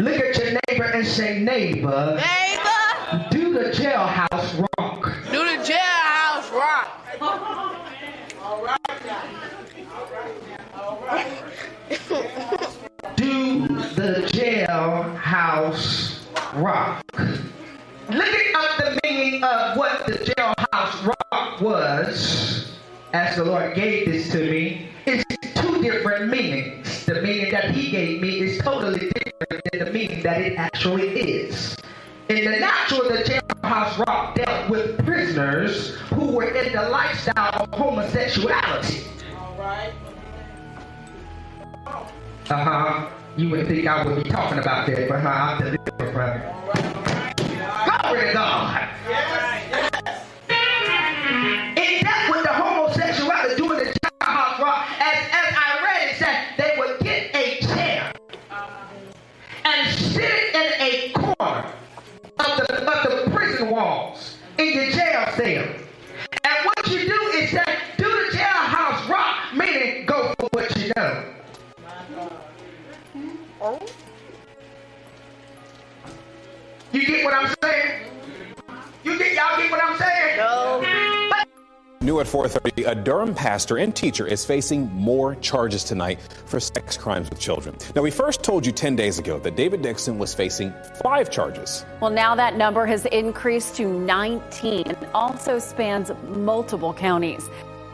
Look at your neighbor and say, neighbor, neighbor, do the jailhouse rock. Do the jailhouse rock. All right now. All right now. All right. Do the jailhouse rock. Looking up the meaning of what the jailhouse rock was, as the Lord gave this to me, it's two different meanings. The meaning that he gave me is totally different than the meaning that it actually is. In the natural, the jailhouse rock dealt with prisoners who were in the lifestyle of homosexuality. All right. Uh-huh. You would think I would be talking about that, but I'm delivered from it. Glory to God. Yes, yes. It dealt with the homosexuality doing the jailhouse rock. As I read, it said they would get a chair and sit in a corner of the prison walls in your jail cell. And what you do is that do the jailhouse rock, meaning go for what you know. Oh. You get what I'm saying? Y'all get what I'm saying? No. But new at 4:30, a Durham pastor and teacher is facing more charges tonight for sex crimes with children. Now, we first told you 10 days ago that David Dixon was facing 5 charges. Well, now that number has increased to 19 and also spans multiple counties.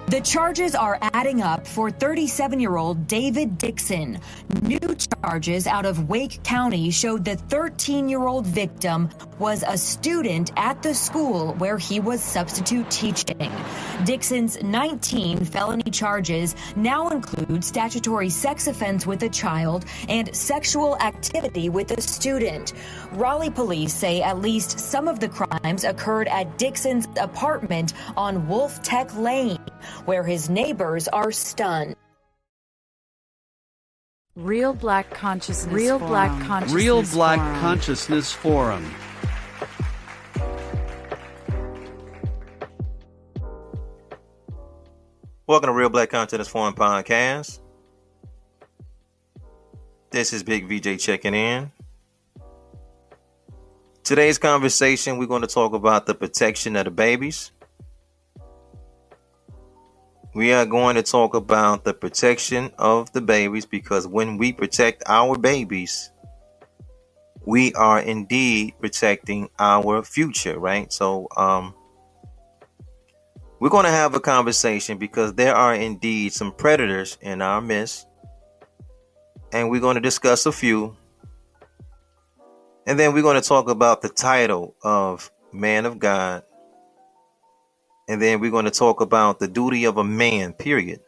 The charges are adding up for 37-year-old David Dixon. New charges out of Wake County showed the 13-year-old victim was a student at the school where he was substitute teaching. Dixon's 19 felony charges now include statutory sex offense with a child and sexual activity with a student. Raleigh police say at least some of the crimes occurred at Dixon's apartment on Wolf Tech Lane, where his neighbors are stunned. Real Black Consciousness Forum. Real Black Consciousness Forum. Welcome to Real Black Consciousness Forum podcast. This is Big VJ checking in. Today's conversation, we're going to talk about the protection of the babies. We are going to talk about the protection of the babies, because when we protect our babies, we are indeed protecting our future, right? So we're going to have a conversation, because there are indeed some predators in our midst, and we're going to discuss a few. And then we're going to talk about the title of Man of God. And then we're going to talk about the duty of a man, period.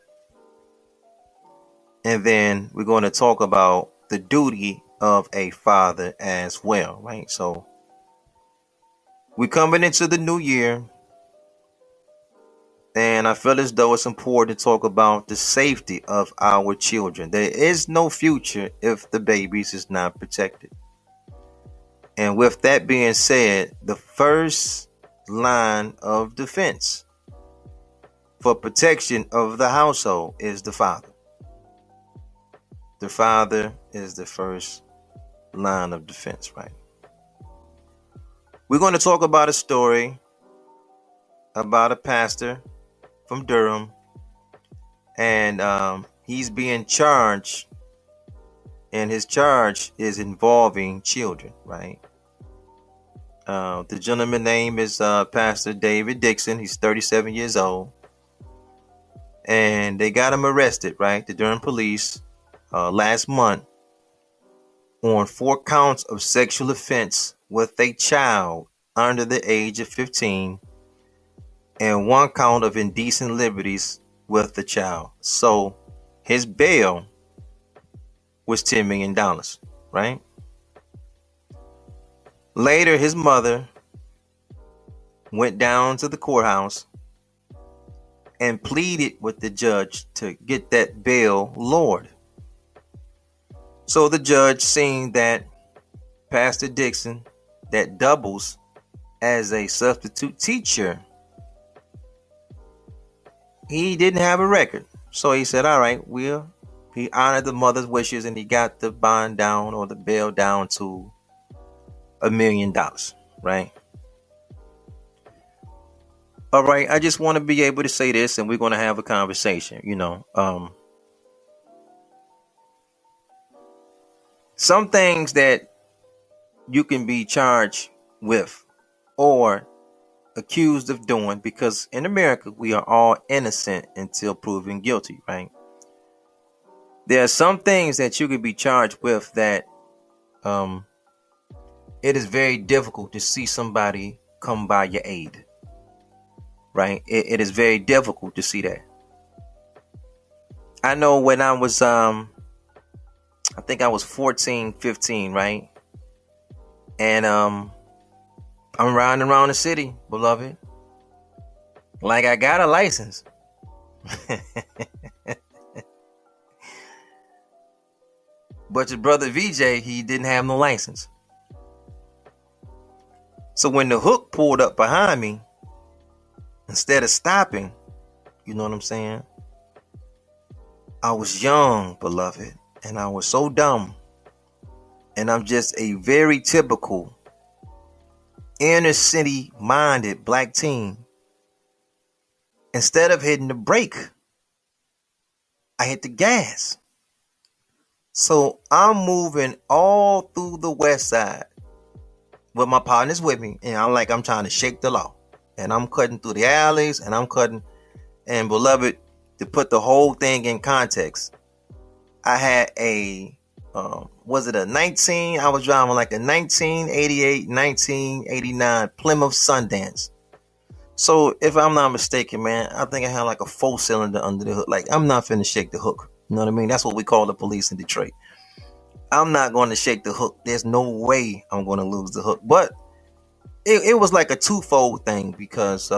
And then we're going to talk about the duty of a father as well, right? So we're coming into the new year, and I feel as though it's important to talk about the safety of our children. There is no future if the babies is not protected. And with that being said, the first line of defense for protection of the household is the father. The father is the first line of defense, right? We're going to talk about a story about a pastor from Durham, and he's being charged, and his charge is involving children, right? The gentleman's name is Pastor David Dixon. He's 37 years old. And they got him arrested, right? The Durham police last month on 4 counts of sexual offense with a child under the age of 15 and 1 count of indecent liberties with the child. So his bail was $10 million, right? Later, his mother went down to the courthouse and pleaded with the judge to get that bail lowered. So the judge, seeing that Pastor Dixon, that doubles as a substitute teacher, he didn't have a record. So he said, all right, we'll He honored the mother's wishes and he got the bond down, or the bail down, to $1 million, right? All right, I just want to be able to say this, and we're going to have a conversation, you know. Some things that you can be charged with or accused of doing, because in America, we are all innocent until proven guilty, right? There are some things that you could be charged with that it is very difficult to see somebody come by your aid. Right. It is very difficult to see that. I know when I was, I think I was 14, 15. Right. And I'm riding around the city, beloved. Like, I got a license. But your brother VJ, he didn't have no license. So when the hook pulled up behind me, instead of stopping, you know what I'm saying? I was young, beloved, and I was so dumb. And I'm just a very typical inner city minded black teen. Instead of hitting the brake, I hit the gas. So I'm moving all through the west side with my partners with me. And I'm trying to shake the law. And I'm cutting through the alleys, and and beloved, to put the whole thing in context, I had a, I was driving like a 1988, 1989 Plymouth Sundance. So if I'm not mistaken, man, I think I had like a 4-cylinder under the hood. Like, I'm not finna shake the hook. You know what I mean? That's what we call the police in Detroit. I'm not going to shake the hook. There's no way I'm going to lose the hook. But it was like a twofold thing, because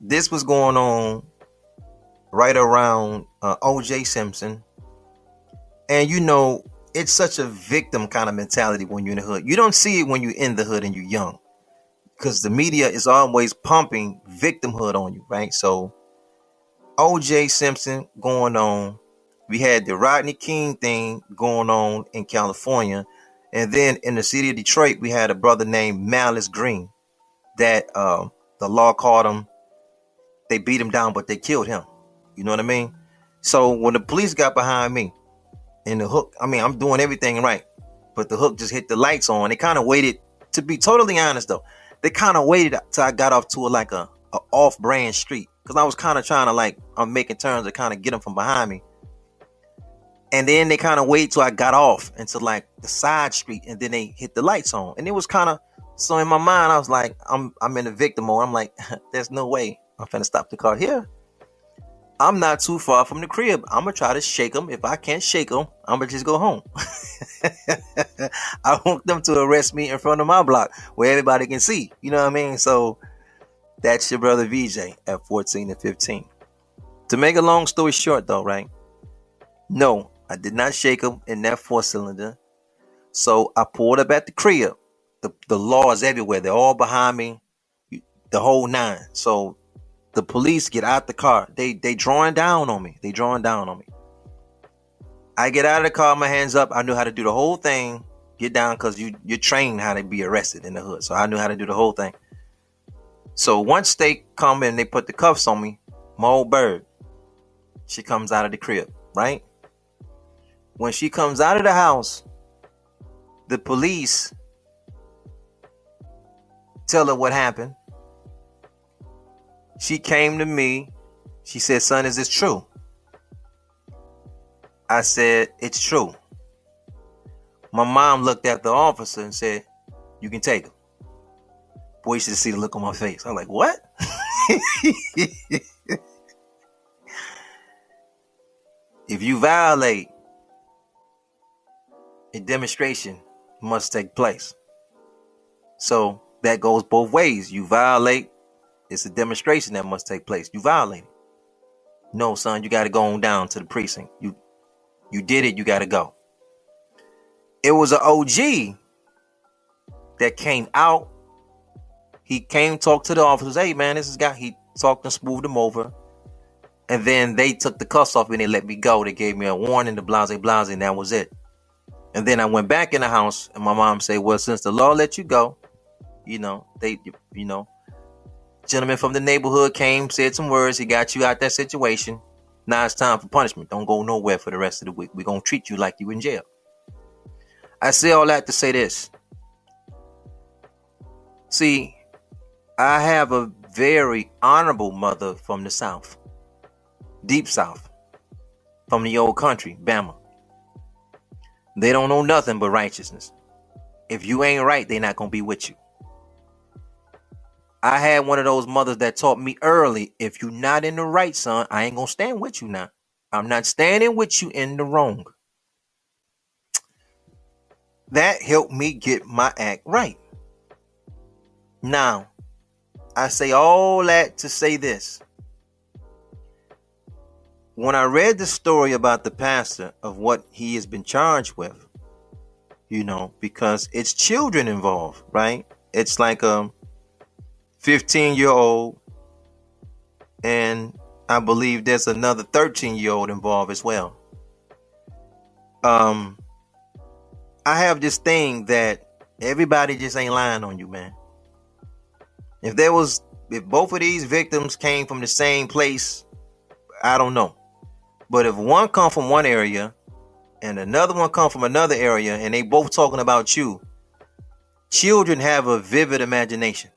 this was going on right around OJ Simpson. And, you know, it's such a victim kind of mentality when you're in the hood. You don't see it when you're in the hood and you're young, because the media is always pumping victimhood on you, right? So OJ Simpson going on. We had the Rodney King thing going on in California. And then in the city of Detroit, we had a brother named Malice Green that the law caught him. They beat him down, but they killed him. You know what I mean? So when the police got behind me and the hook, I mean, I'm doing everything right, but the hook just hit the lights on. They kind of waited, to be totally honest, though. They kind of waited till I got off to a off-brand street, because I was kind of trying to, I'm making turns to kind of get them from behind me. And then they kind of wait till I got off into the side street, and then they hit the lights on. And it was kind of, so in my mind, I was like, I'm in the victim mode. I'm like, there's no way I'm finna stop the car here. I'm not too far from the crib. I'm gonna try to shake them. If I can't shake them, I'm gonna just go home. I want them to arrest me in front of my block where everybody can see. You know what I mean? So that's your brother VJ at 14 and 15. To make a long story short, though, right? No, I did not shake him in that 4-cylinder. So I pulled up at the crib. The law is everywhere. They're all behind me. The whole nine. So the police get out the car. They drawing down on me. I get out of the car, my hands up. I knew how to do the whole thing. Get down, because you're trained how to be arrested in the hood. So I knew how to do the whole thing. So once they come in, they put the cuffs on me. My old bird, she comes out of the crib, right? When she comes out of the house, the police tell her what happened. She came to me. She said, "Son, is this true?" I said, "It's true." My mom looked at the officer and said, "You can take him." Boy, you should see the look on my face. I'm like, what? If you violate, a demonstration must take place. So that goes both ways. You violate, it's a demonstration that must take place. You violate. No, son, you got to go on down to the precinct. You did it. You got to go. It was an OG that came out. He came, talked to the officers. Hey, man, this is guy. He talked and smoothed him over. And then they took the cuffs off and they let me go. They gave me a warning to blase, and that was it. And then I went back in the house, and my mom said, well, since the law let you go, gentleman from the neighborhood came, said some words. He got you out that situation. Now it's time for punishment. Don't go nowhere for the rest of the week. We're going to treat you like you in jail. I say all that to say this. See, I have a very honorable mother from the South. Deep South. From the old country, Bama. They don't know nothing but righteousness. If you ain't right, they're not going to be with you. I had one of those mothers that taught me early, if you're not in the right, son, I ain't going to stand with you now. I'm not standing with you in the wrong. That helped me get my act right. Now, I say all that to say this. When I read the story about the pastor of what he has been charged with, because it's children involved, right? It's like a 15-year-old, and I believe there's another 13-year-old involved as well. I have this thing that everybody just ain't lying on you, man. If both of these victims came from the same place, I don't know. But if one come from one area and another one come from another area, and they both talking about you, children have a vivid imagination.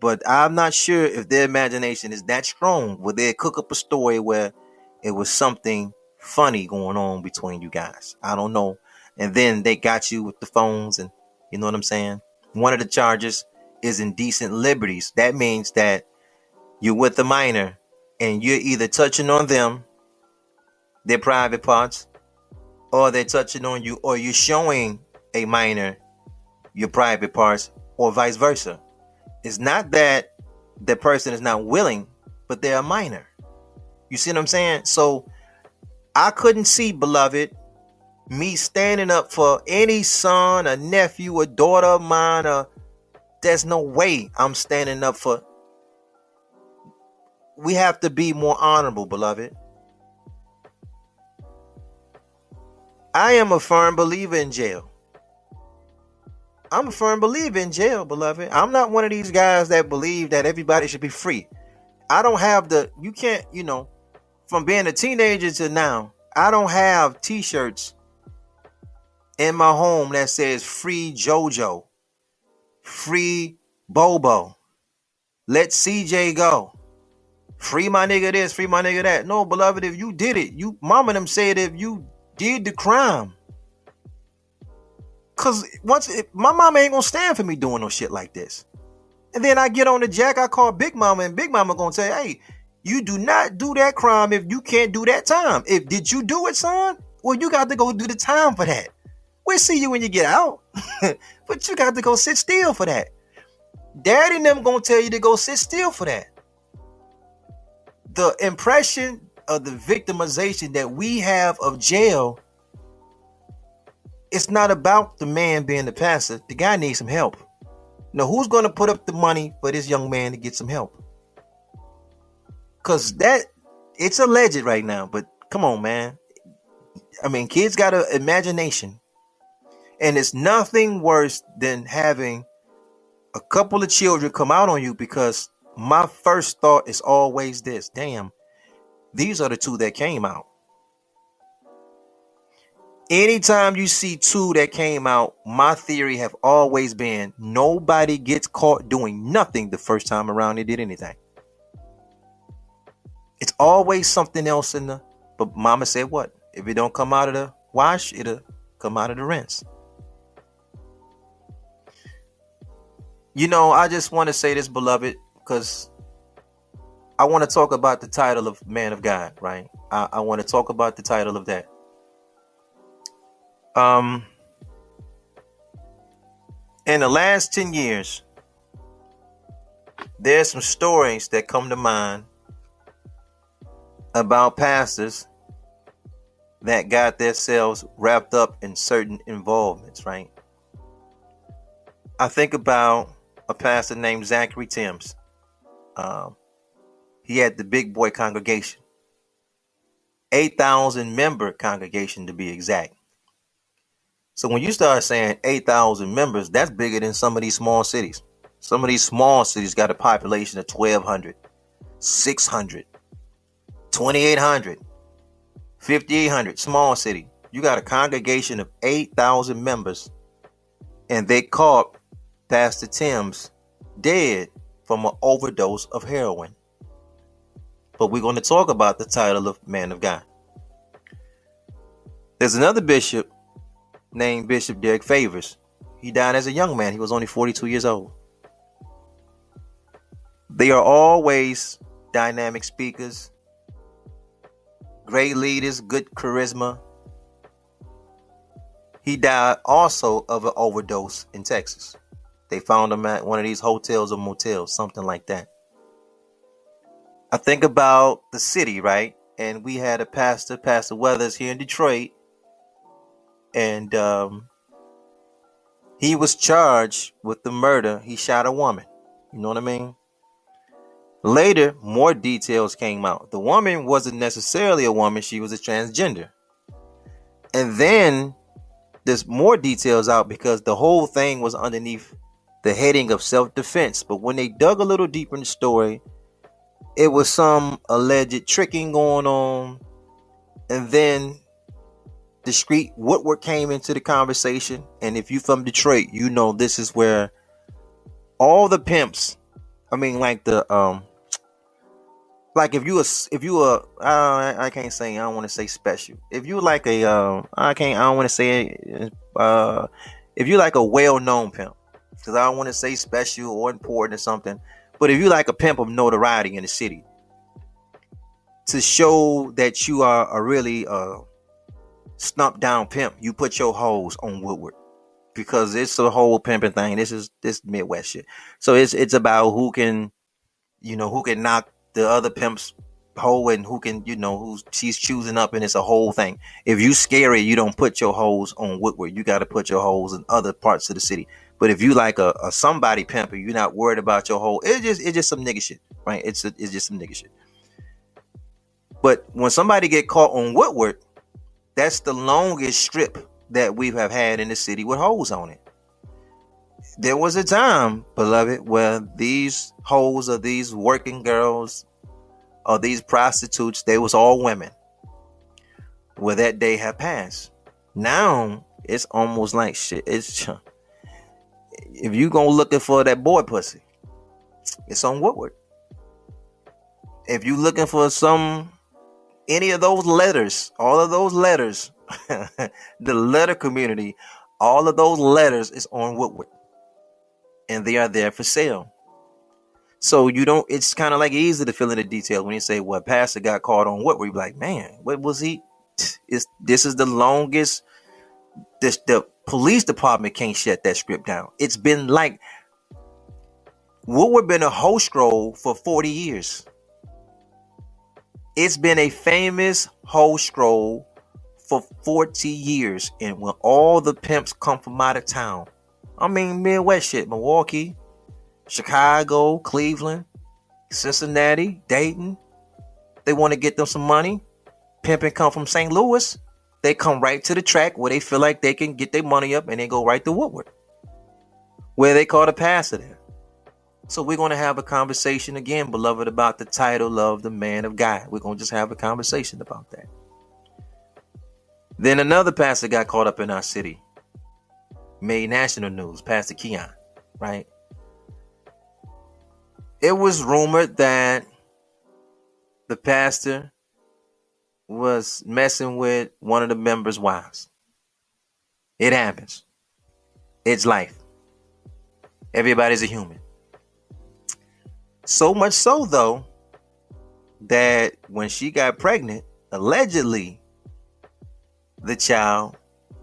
But I'm not sure if their imagination is that strong where they cook up a story where it was something funny going on between you guys. I don't know. And then they got you with the phones, and you know what I'm saying? One of the charges is indecent liberties. That means that you're with a minor and you're either touching on them, their private parts, or they're touching on you, or you're showing a minor your private parts, or vice versa. It's not that the person is not willing, but they're a minor. You see what I'm saying? So I couldn't see, beloved, me standing up for any son, a nephew, a daughter of mine. There's no way I'm standing up for. We have to be more honorable, beloved. I am a firm believer in jail. I'm a firm believer in jail, beloved. I'm not one of these guys that believe that everybody should be free. I don't have from being a teenager to now, I don't have t-shirts in my home that says free JoJo, free Bobo, let CJ go, free my nigga this, free my nigga that. No, beloved, if you did it, you mama them said if you did the crime. Because my mama ain't going to stand for me doing no shit like this. And then I get on the jack, I call Big Mama, and Big Mama going to say, hey, you do not do that crime if you can't do that time. If did you do it, son? Well, you got to go do the time for that. We'll see you when you get out. But you got to go sit still for that. Daddy and them going to tell you to go sit still for that. The impression of the victimization that we have of jail, it's not about the man being the pastor. The guy needs some help. Now, who's going to put up the money for this young man to get some help? Because it's alleged right now. But come on, man. I mean, kids got an imagination. And it's nothing worse than having a couple of children come out on you, because my first thought is always this. Damn, these are the two that came out. Anytime you see two that came out, my theory have always been nobody gets caught doing nothing the first time around they did anything. It's always something else but mama said what? If it don't come out of the wash, it'll come out of the rinse. I just want to say this, beloved, because I want to talk about the title of man of God, right? I want to talk about the title of that. In the last 10 years, there's some stories that come to mind about pastors that got themselves wrapped up in certain involvements, right? I think about a pastor named Zachery Tims. He had the Big Boy congregation. 8,000 member congregation to be exact. So when you start saying 8,000 members, that's bigger than some of these small cities. Some of these small cities got a population of 1,200, 600, 2,800, 5,800, small city. You got a congregation of 8,000 members, and they caught Pastor Tims dead from an overdose of heroin. But we're going to talk about the title of Man of God. There's another bishop named Bishop Derek Favors. He died as a young man. He was only 42 years old. They are always dynamic speakers, great leaders, good charisma. He died also of an overdose in Texas. They found him at one of these hotels or motels, something like that. I think about the city, right? And we had a pastor, Pastor Weathers, here in Detroit. And he was charged with the murder. He shot a woman. You know what I mean? Later, more details came out. The woman wasn't necessarily a woman. She was a transgender. And then there's more details out because the whole thing was underneath the heading of self-defense. But when they dug a little deeper in the story, it was some alleged tricking going on. And then discreet Woodward came into the conversation. And if you from Detroit, you know this is where all the pimps, I mean, like the like if you were I can't say, I don't want to say special. If you like a I don't want to say if you like a well-known pimp, because I don't want to say special or important or something. But if you like a pimp of notoriety in the city, to show that you are a really snumped down pimp, you put your hoes on Woodward, because it's a whole pimping thing. This Midwest shit. So it's about who can knock the other pimp's hoe and who can, who she's choosing up, and it's a whole thing. If you scary, you don't put your hoes on Woodward. You got to put your hoes in other parts of the city. But if you like a somebody pimp and you're not worried about your whole, it's just some nigga shit, right? It's just some nigga shit. But when somebody get caught on Woodward, that's the longest strip that we have had in the city with holes on it. There was a time, beloved, where these holes or these working girls or these prostitutes, they was all women. Well, that day had passed. Now it's almost like shit. It's if you gonna looking for that boy pussy, it's on Woodward. If you looking for any of those letters, all of those letters, the letter community, all of those letters is on Woodward, and they are there for sale. So it's kind of like easy to fill in the details when you say, well, pastor got caught on Woodward. You're like, man, what was he? This is the longest. The police department can't shut that script down. It's been like Woodward been a hoe scroll for 40 years. It's been a famous hoe scroll for 40 years. And when all the pimps come from out of town, I mean, Midwest shit, Milwaukee, Chicago, Cleveland, Cincinnati, Dayton, they want to get them some money. Pimping come from St. Louis. They come right to the track where they feel like they can get their money up, and they go right to Woodward, where they call the pastor there. So we're going to have a conversation again, beloved, about the title of the Man of God. We're going to just have a conversation about that. Then another pastor got caught up in our city. Made national news, Pastor Keon, right? It was rumored that the pastor was messing with one of the members' wives. It happens. It's life. Everybody's a human. So much so, though, that when she got pregnant, allegedly, the child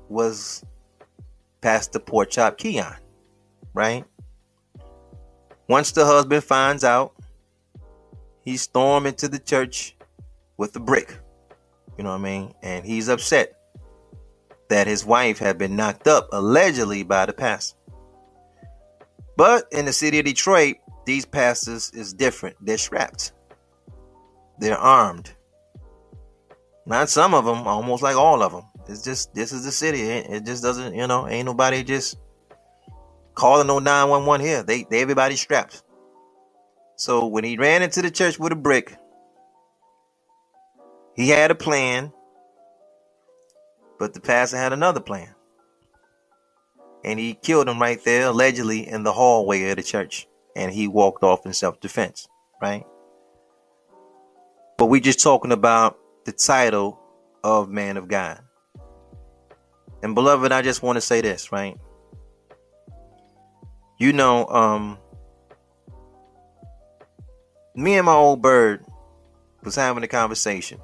was Pastor Pork Chop Keon, right? Once the husband finds out, he stormed into the church with a brick. You know what I mean? And he's upset that his wife had been knocked up allegedly by the pastor. But in the city of Detroit, these pastors is different. They're strapped. They're armed. Not some of them, almost like all of them. It's just, this is the city. It just doesn't, you know, ain't nobody just calling no 911 here. They everybody's strapped. So when he ran into the church with a brick, he had a plan, but the pastor had another plan. And he killed him right there, allegedly, in the hallway of the church. And he walked off in self-defense, right? But we're just talking about the title of Man of God. And beloved, I just want to say this, right? You know, me and my old bird was having a conversation.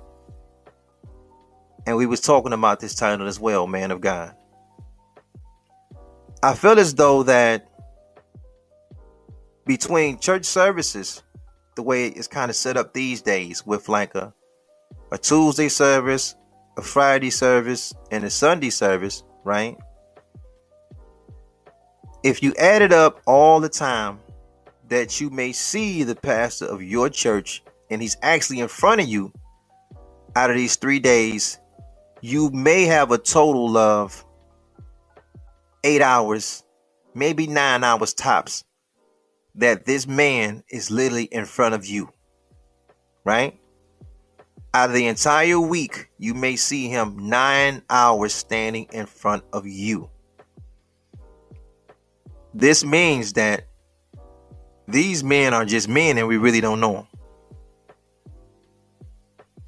And we was talking about this title as well, Man of God. I feel as though that between church services, the way it's kind of set up these days with like a Tuesday service, a Friday service, and a Sunday service, right? If you added up all the time that you may see the pastor of your church and he's actually in front of you out of these 3 days, you may have a total of 8 hours, maybe 9 hours tops, that this man is literally in front of you, right? Out of the entire week, you may see him 9 hours standing in front of you. This means that these men are just men and we really don't know them.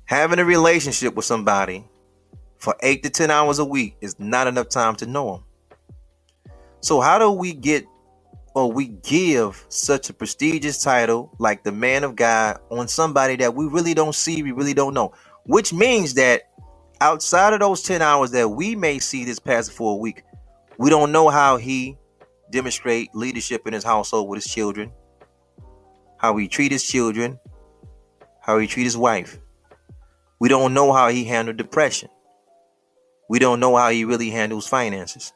Having a relationship with somebody for 8 to 10 hours a week is not enough time to know them. So how do we get, or we give such a prestigious title like the Man of God on somebody that we really don't see, we really don't know? Which means that outside of those 10 hours that we may see this pastor for a week, we don't know how he demonstrate leadership in his household with his children, how he treat his children, how he treat his wife. We don't know how he handled depression. We don't know how he really handles finances.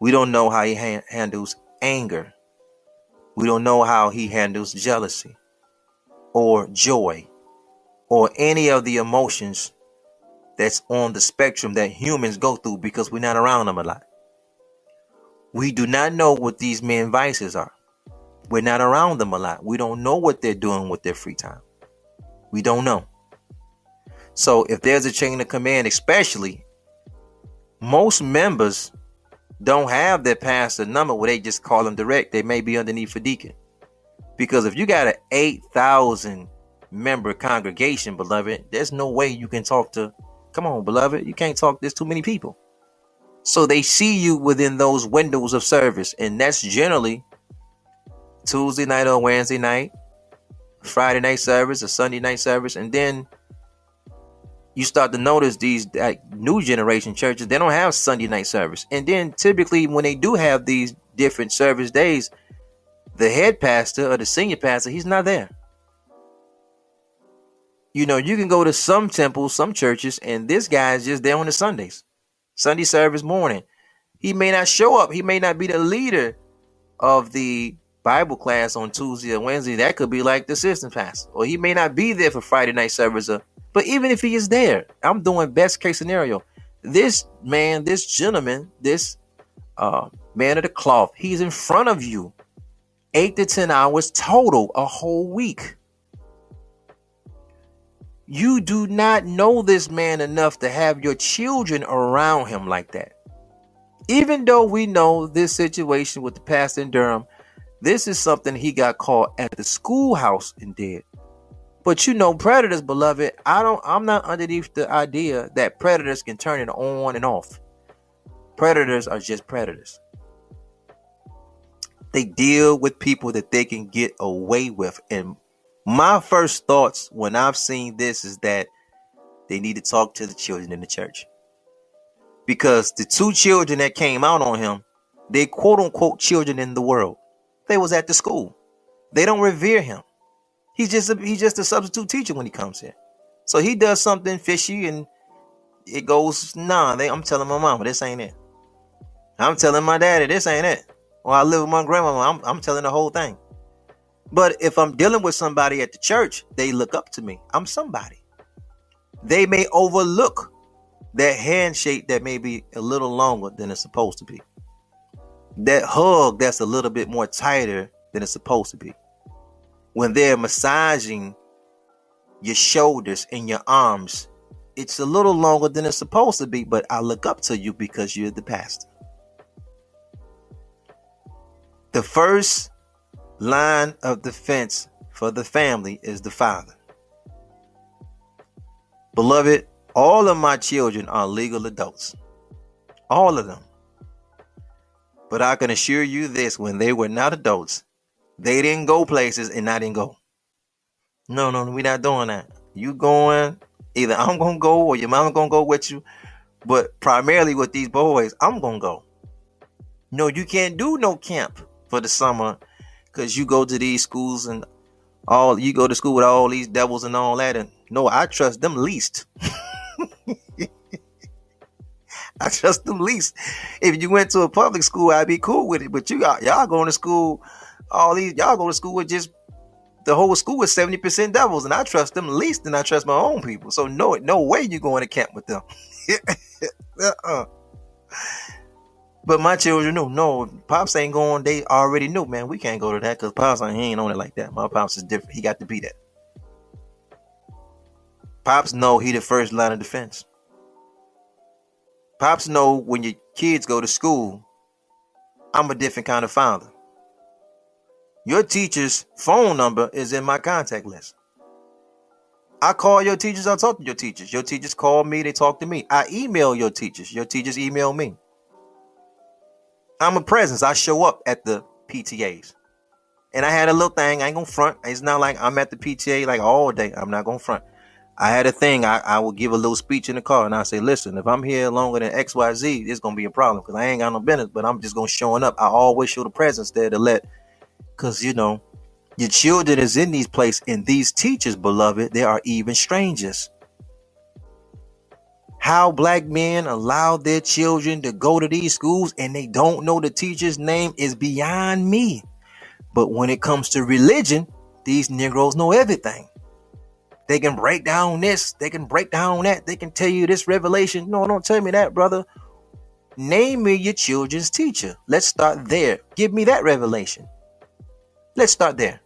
We don't know how he handles anger. We don't know how he handles jealousy or joy or any of the emotions that's on the spectrum that humans go through because we're not around them a lot. We do not know what these men's vices are. We're not around them a lot. We don't know what they're doing with their free time. We don't know. So if there's a chain of command, especially most members don't have their pastor number where they just call them direct. They may be underneath for deacon. Because if you got an 8,000 member congregation, beloved, there's no way you can talk to, come on, beloved, you can't talk, there's too many people. So they see you within those windows of service. And that's generally Tuesday night or Wednesday night, Friday night service or Sunday night service. And then you start to notice these new generation churches, they don't have Sunday night service. And then typically when they do have these different service days, the head pastor or the senior pastor, he's not there. You know, you can go to some temples, some churches, and this guy is just there on the Sundays, Sunday service morning. He may not show up. He may not be the leader of the Bible class on Tuesday or Wednesday. That could be like the assistant pastor, or he may not be there for Friday night service or. But even if he is there, I'm doing best case scenario. This man, this gentleman, this man of the cloth, he's in front of you 8 to 10 hours total, a whole week. You do not know this man enough to have your children around him like that. Even though we know this situation with the pastor in Durham, this is something he got caught at the schoolhouse and did. But you know, predators, beloved, I'm not underneath the idea that predators can turn it on and off. Predators are just predators. They deal with people that they can get away with. And my first thoughts when I've seen this is that they need to talk to the children in the church. Because the two children that came out on him, they quote unquote children in the world. They was at the school. They don't revere him. He's just a substitute teacher when he comes here. So he does something fishy and it goes, I'm telling my mama, this ain't it. I'm telling my daddy, this ain't it. Or I live with my grandmama, I'm telling the whole thing. But if I'm dealing with somebody at the church, they look up to me. I'm somebody. they may overlook that handshake that may be a little longer than it's supposed to be. That hug that's a little bit more tighter than it's supposed to be. When they're massaging your shoulders and your arms, it's a little longer than it's supposed to be, but I look up to you because you're the pastor. The first line of defense for the family is the father. Beloved, all of my children are legal adults. All of them. But I can assure you this, when they were not adults, they didn't go places and I didn't go. No, we're not doing that. You going, either I'm going to go or your mama going to go with you. But primarily with these boys, I'm going to go. No, you can't do no camp for the summer because you go to these schools and all, you go to school with all these devils and all that. And no, I trust them least. I trust them least. If you went to a public school, I'd be cool with it. But y'all going to school, all these y'all go to school with just the whole school is 70% devils, and I trust them least than I trust my own people. So no way you going to camp with them. But my children knew. No, pops ain't going. They already knew, man. We can't go to that because pops ain't on it like that. My pops is different. He got to be that. Pops know he the first line of defense. Pops know when your kids go to school, I'm a different kind of father. Your teacher's phone number is in my contact list. I call your teachers. I talk to your teachers. Your teachers call me. They talk to me. I email your teachers. Your teachers email me. I'm a presence. I show up at the PTAs. And I had a little thing. I ain't going to front. It's not like I'm at the PTA like all day. I'm not going to front. I had a thing. I would give a little speech in the car and I say, listen, if I'm here longer than XYZ, it's going to be a problem because I ain't got no business, but I'm just going to showing up. I always show the presence there to let, because, you know, your children is in these places and these teachers, beloved, they are even strangers. How black men allow their children to go to these schools and they don't know the teacher's name is beyond me. But when it comes to religion, these Negroes know everything. They can break down this. They can break down that. They can tell you this revelation. No, don't tell me that, brother. Name me your children's teacher. Let's start there. Give me that revelation. Let's start there.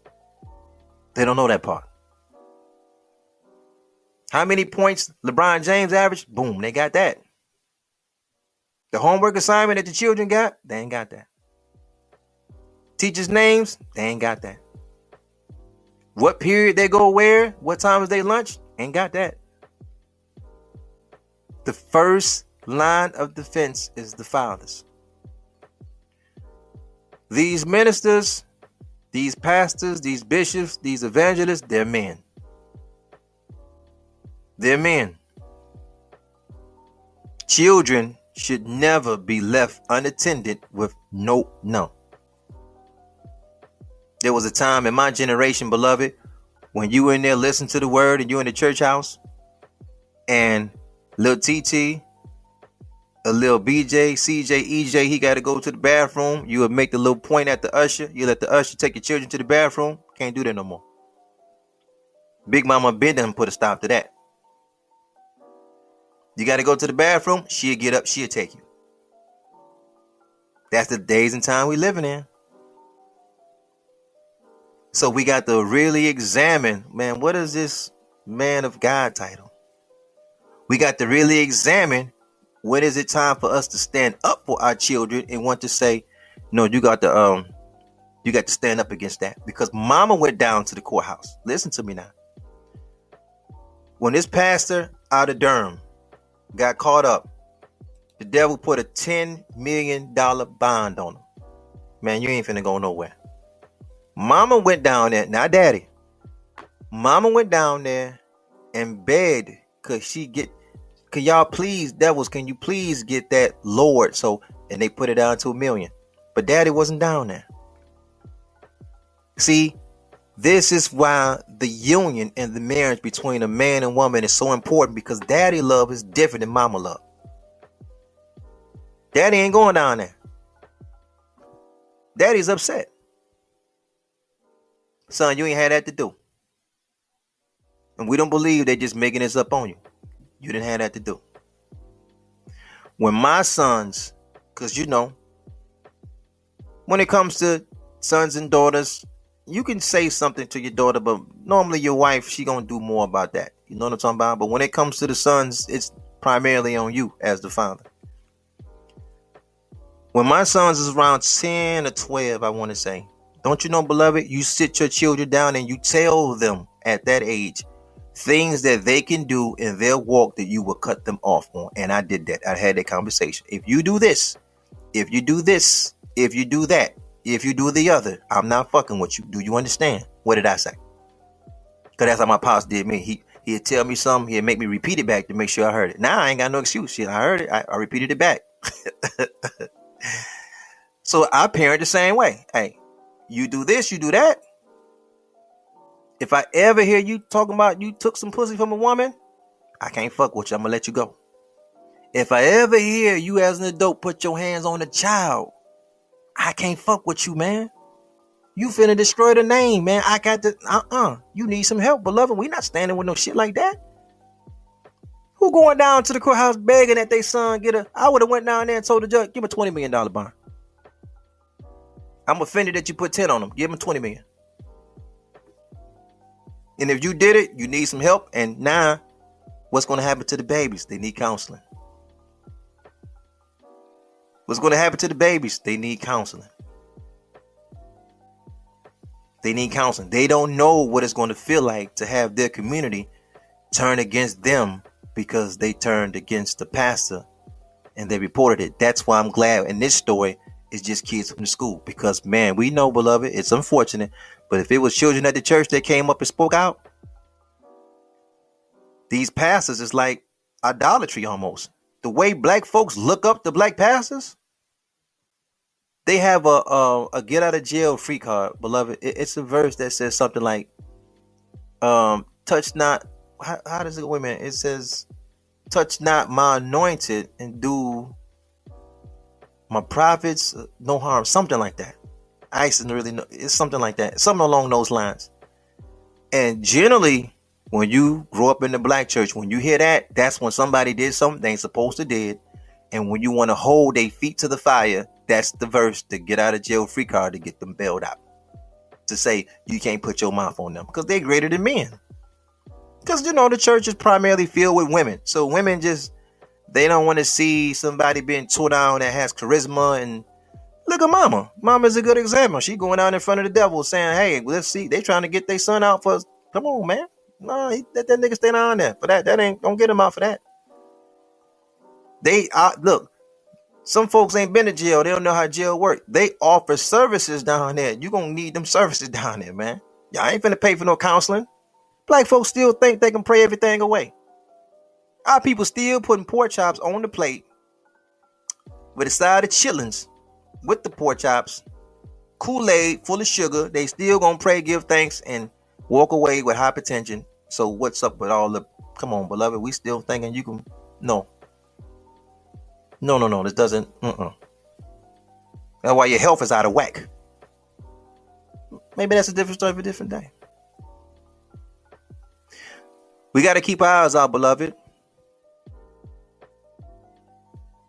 They don't know that part. How many points LeBron James averaged? Boom, they got that. The homework assignment that the children got? They ain't got that. Teachers' names? They ain't got that. What period they go where? What time is they lunch? Ain't got that. The first line of defense is the fathers. These ministers, these pastors, these bishops, these evangelists, they're men. They're men. Children should never be left unattended with no. There was a time in my generation, beloved, when you were in there listening to the word and you in the church house and little TT, a little BJ, CJ, EJ, he got to go to the bathroom. You would make the little point at the usher. You let the usher take your children to the bathroom. Can't do that no more. Big Mama Ben done put a stop to that. You got to go to the bathroom. She'll get up. She'll take you. That's the days and time we living in. So we got to really examine, man, what is this man of God title? We got to really examine when is it time for us to stand up for our children and want to say, no, you got to stand up against that because mama went down to the courthouse. Listen to me now. When this pastor out of Durham got caught up, the devil put a $10 million bond on him. Man, you ain't finna go nowhere. Mama went down there, not daddy. Mama went down there and begged, could y'all please, devils, can you please get that lowered? So, and they put it down to $1 million. But daddy wasn't down there. See, this is why the union and the marriage between a man and woman is so important because daddy love is different than mama love. Daddy ain't going down there. Daddy's upset. Son, you ain't had that to do. And we don't believe they're just making this up on you. You didn't have that to do. When my sons, because you know, when it comes to sons and daughters, you can say something to your daughter, but normally your wife, she gonna do more about that. You know what I'm talking about? But when it comes to the sons, it's primarily on you as the father. When my sons is around 10 or 12, I want to say, don't you know, beloved, you sit your children down and you tell them at that age things that they can do in their walk that you will cut them off on. And I did that. I had that conversation. If you do this, if you do this, if you do that, if you do the other, I'm not fucking with you. Do you understand? What did I say? Because that's how my pops did me. He'd tell me something. He'd make me repeat it back to make sure I heard it. Now I ain't got no excuse. Shit, I heard it. I repeated it back. So I parent the same way. Hey, you do this, you do that. If I ever hear you talking about you took some pussy from a woman, I can't fuck with you. I'm gonna let you go. If I ever hear you as an adult put your hands on a child, I can't fuck with you, man. You finna destroy the name, man. I got to, you need some help, beloved. We not standing with no shit like that. Who going down to the courthouse begging that they son get a, I would have went down there and told the judge, give him a $20 million bond. I'm offended that you put 10 on him. Give him 20 million. And if you did it, you need some help. And now what's going to happen to the babies? They need counseling. What's going to happen to the babies? They need counseling. They need counseling. They don't know what it's going to feel like to have their community turn against them because they turned against the pastor and they reported it. That's why I'm glad in this story it's just kids from the school, because, man, we know, beloved, it's unfortunate. But if it was children at the church that came up and spoke out, these pastors is like idolatry almost. The way black folks look up to black pastors, they have a get out of jail free card, beloved. It's a verse that says something like, touch not, how does it go? Wait a minute. It says, touch not my anointed and do my prophets no harm. Something like that. I didn't really know. It's something like that. Something along those lines. And generally, when you grow up in the black church, when you hear that, that's when somebody did something they ain't supposed to did. And when you want to hold their feet to the fire, that's the verse to get out of jail free card to get them bailed out. To say you can't put your mouth on them because they're greater than men. Because, you know, the church is primarily filled with women. So women just, they don't want to see somebody being tore down that has charisma. And look at Mama. Mama's a good example. She going out in front of the devil saying, hey, let's see. They trying to get their son out for us. Come on, man. No, let that nigga stay down there for that. That ain't, don't get him out for that. They look, some folks ain't been to jail. They don't know how jail work. They offer services down there. You gonna need them services down there, man. Y'all ain't finna pay for no counseling. Black folks still think they can pray everything away. Our people still putting pork chops on the plate with a side of chitlins with the pork chops, Kool-Aid full of sugar. They still gonna pray, give thanks, and walk away with hypertension. So what's up with all the, come on, beloved, we still thinking you can, no, this doesn't, That's why your health is out of whack. Maybe that's a different story for a different day. We got to keep our eyes out, beloved.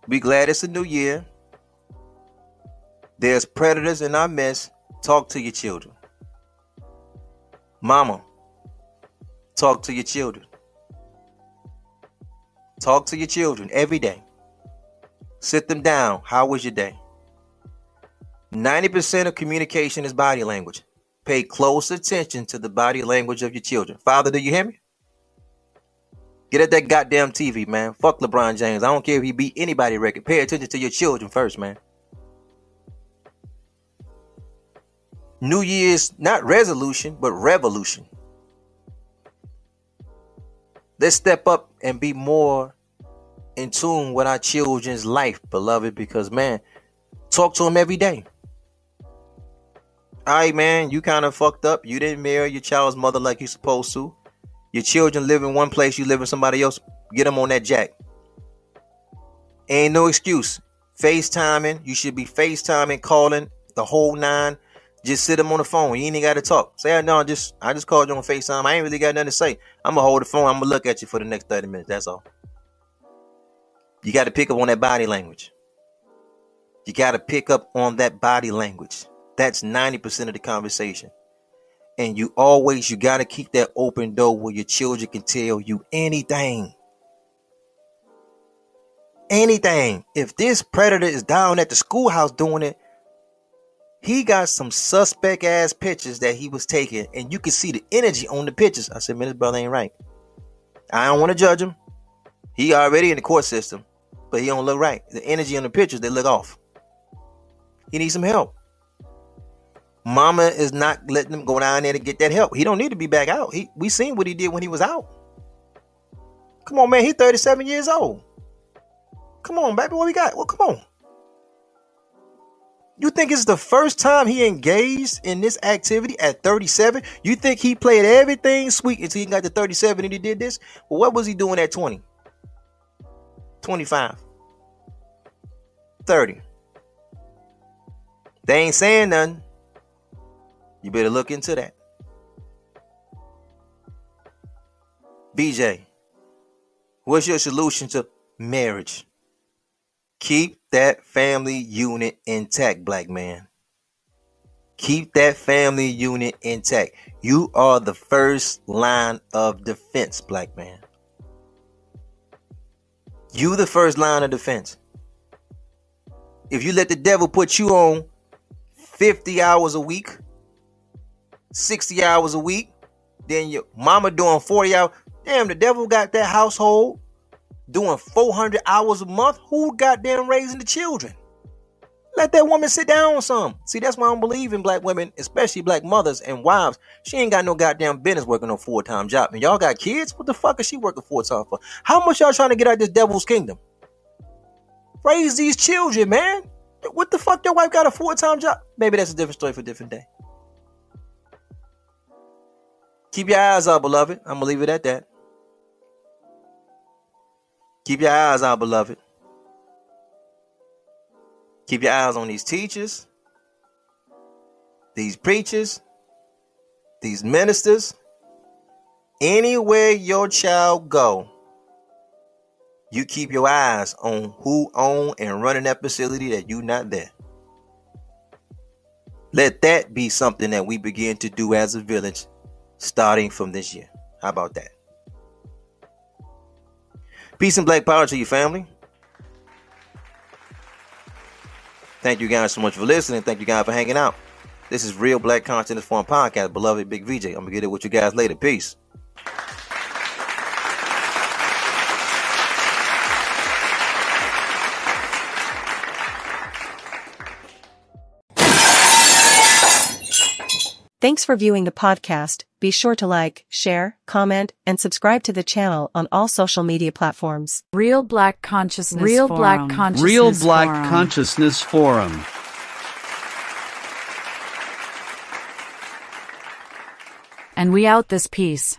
Be glad it's a new year. There's predators in our midst. Talk to your children. Mama, talk to your children. Talk to your children every day. Sit them down. How was your day? 90% of communication is body language. Pay close attention to the body language of your children. Father, do you hear me? Get at that goddamn TV, man. Fuck LeBron James. I don't care if he beat anybody record. Pay attention to your children first, man. New Year's, not resolution, but revolution. Let's step up and be more in tune with our children's life, beloved, because, man, talk to them every day. All right, man, you kind of fucked up. You didn't marry your child's mother like you're supposed to. Your children live in one place, you live in somebody else. Get them on that jack. Ain't no excuse. FaceTiming. You should be FaceTiming, calling the whole nine. Just sit them on the phone. You ain't even got to talk. Say, no, I just called you on FaceTime. I ain't really got nothing to say. I'm going to hold the phone. I'm going to look at you for the next 30 minutes. That's all. You got to pick up on that body language. You got to pick up on that body language. That's 90% of the conversation. And you got to keep that open door where your children can tell you anything. Anything. If this predator is down at the schoolhouse doing it, he got some suspect ass pictures that he was taking, and you can see the energy on the pictures. I said, man, this brother ain't right. I don't want to judge him. He already in the court system, but he don't look right. The energy on the pictures, they look off. He needs some help. Mama is not letting him go down there to get that help. He don't need to be back out. We seen what he did when he was out. Come on, man. He's 37 years old. Come on, baby. What we got? Well, come on. You think it's the first time he engaged in this activity at 37? You think he played everything sweet until he got to 37 and he did this? Well, what was he doing at 20? 25? 30? They ain't saying nothing. You better look into that. BJ, what's your solution to marriage? Keep that family unit intact, black man. Keep that family unit intact. You are the first line of defense, black man. You the first line of defense. If you let the devil put you on 50 hours a week, 60 hours a week, then your mama doing 40 hours. Damn, the devil got that household doing 400 hours a month. Who goddamn raising the children? Let that woman sit down some. See, that's why I don't believe in black women, especially black mothers and wives. She ain't got no goddamn business working on a full-time job. And y'all got kids? What the fuck is she working full-time for? How much y'all trying to get out of this devil's kingdom? Raise these children, man. What the fuck? Your wife got a full-time job? Maybe that's a different story for a different day. Keep your eyes out, beloved. I'm going to leave it at that. Keep your eyes out, beloved. Keep your eyes on these teachers, these preachers, these ministers. Anywhere your child go, you keep your eyes on who own and running that facility that you not there. Let that be something that we begin to do as a village, starting from this year. How about that? Peace and black power to your family. Thank you guys so much for listening. Thank you guys for hanging out. This is Real Black Consciousness Forum Podcast. Beloved Big VJ. I'm going to get it with you guys later. Peace. Thanks for viewing the podcast. Be sure to like, share, comment, and subscribe to the channel on all social media platforms. Real Black Consciousness Forum. Real Black Consciousness Forum. And we out this piece.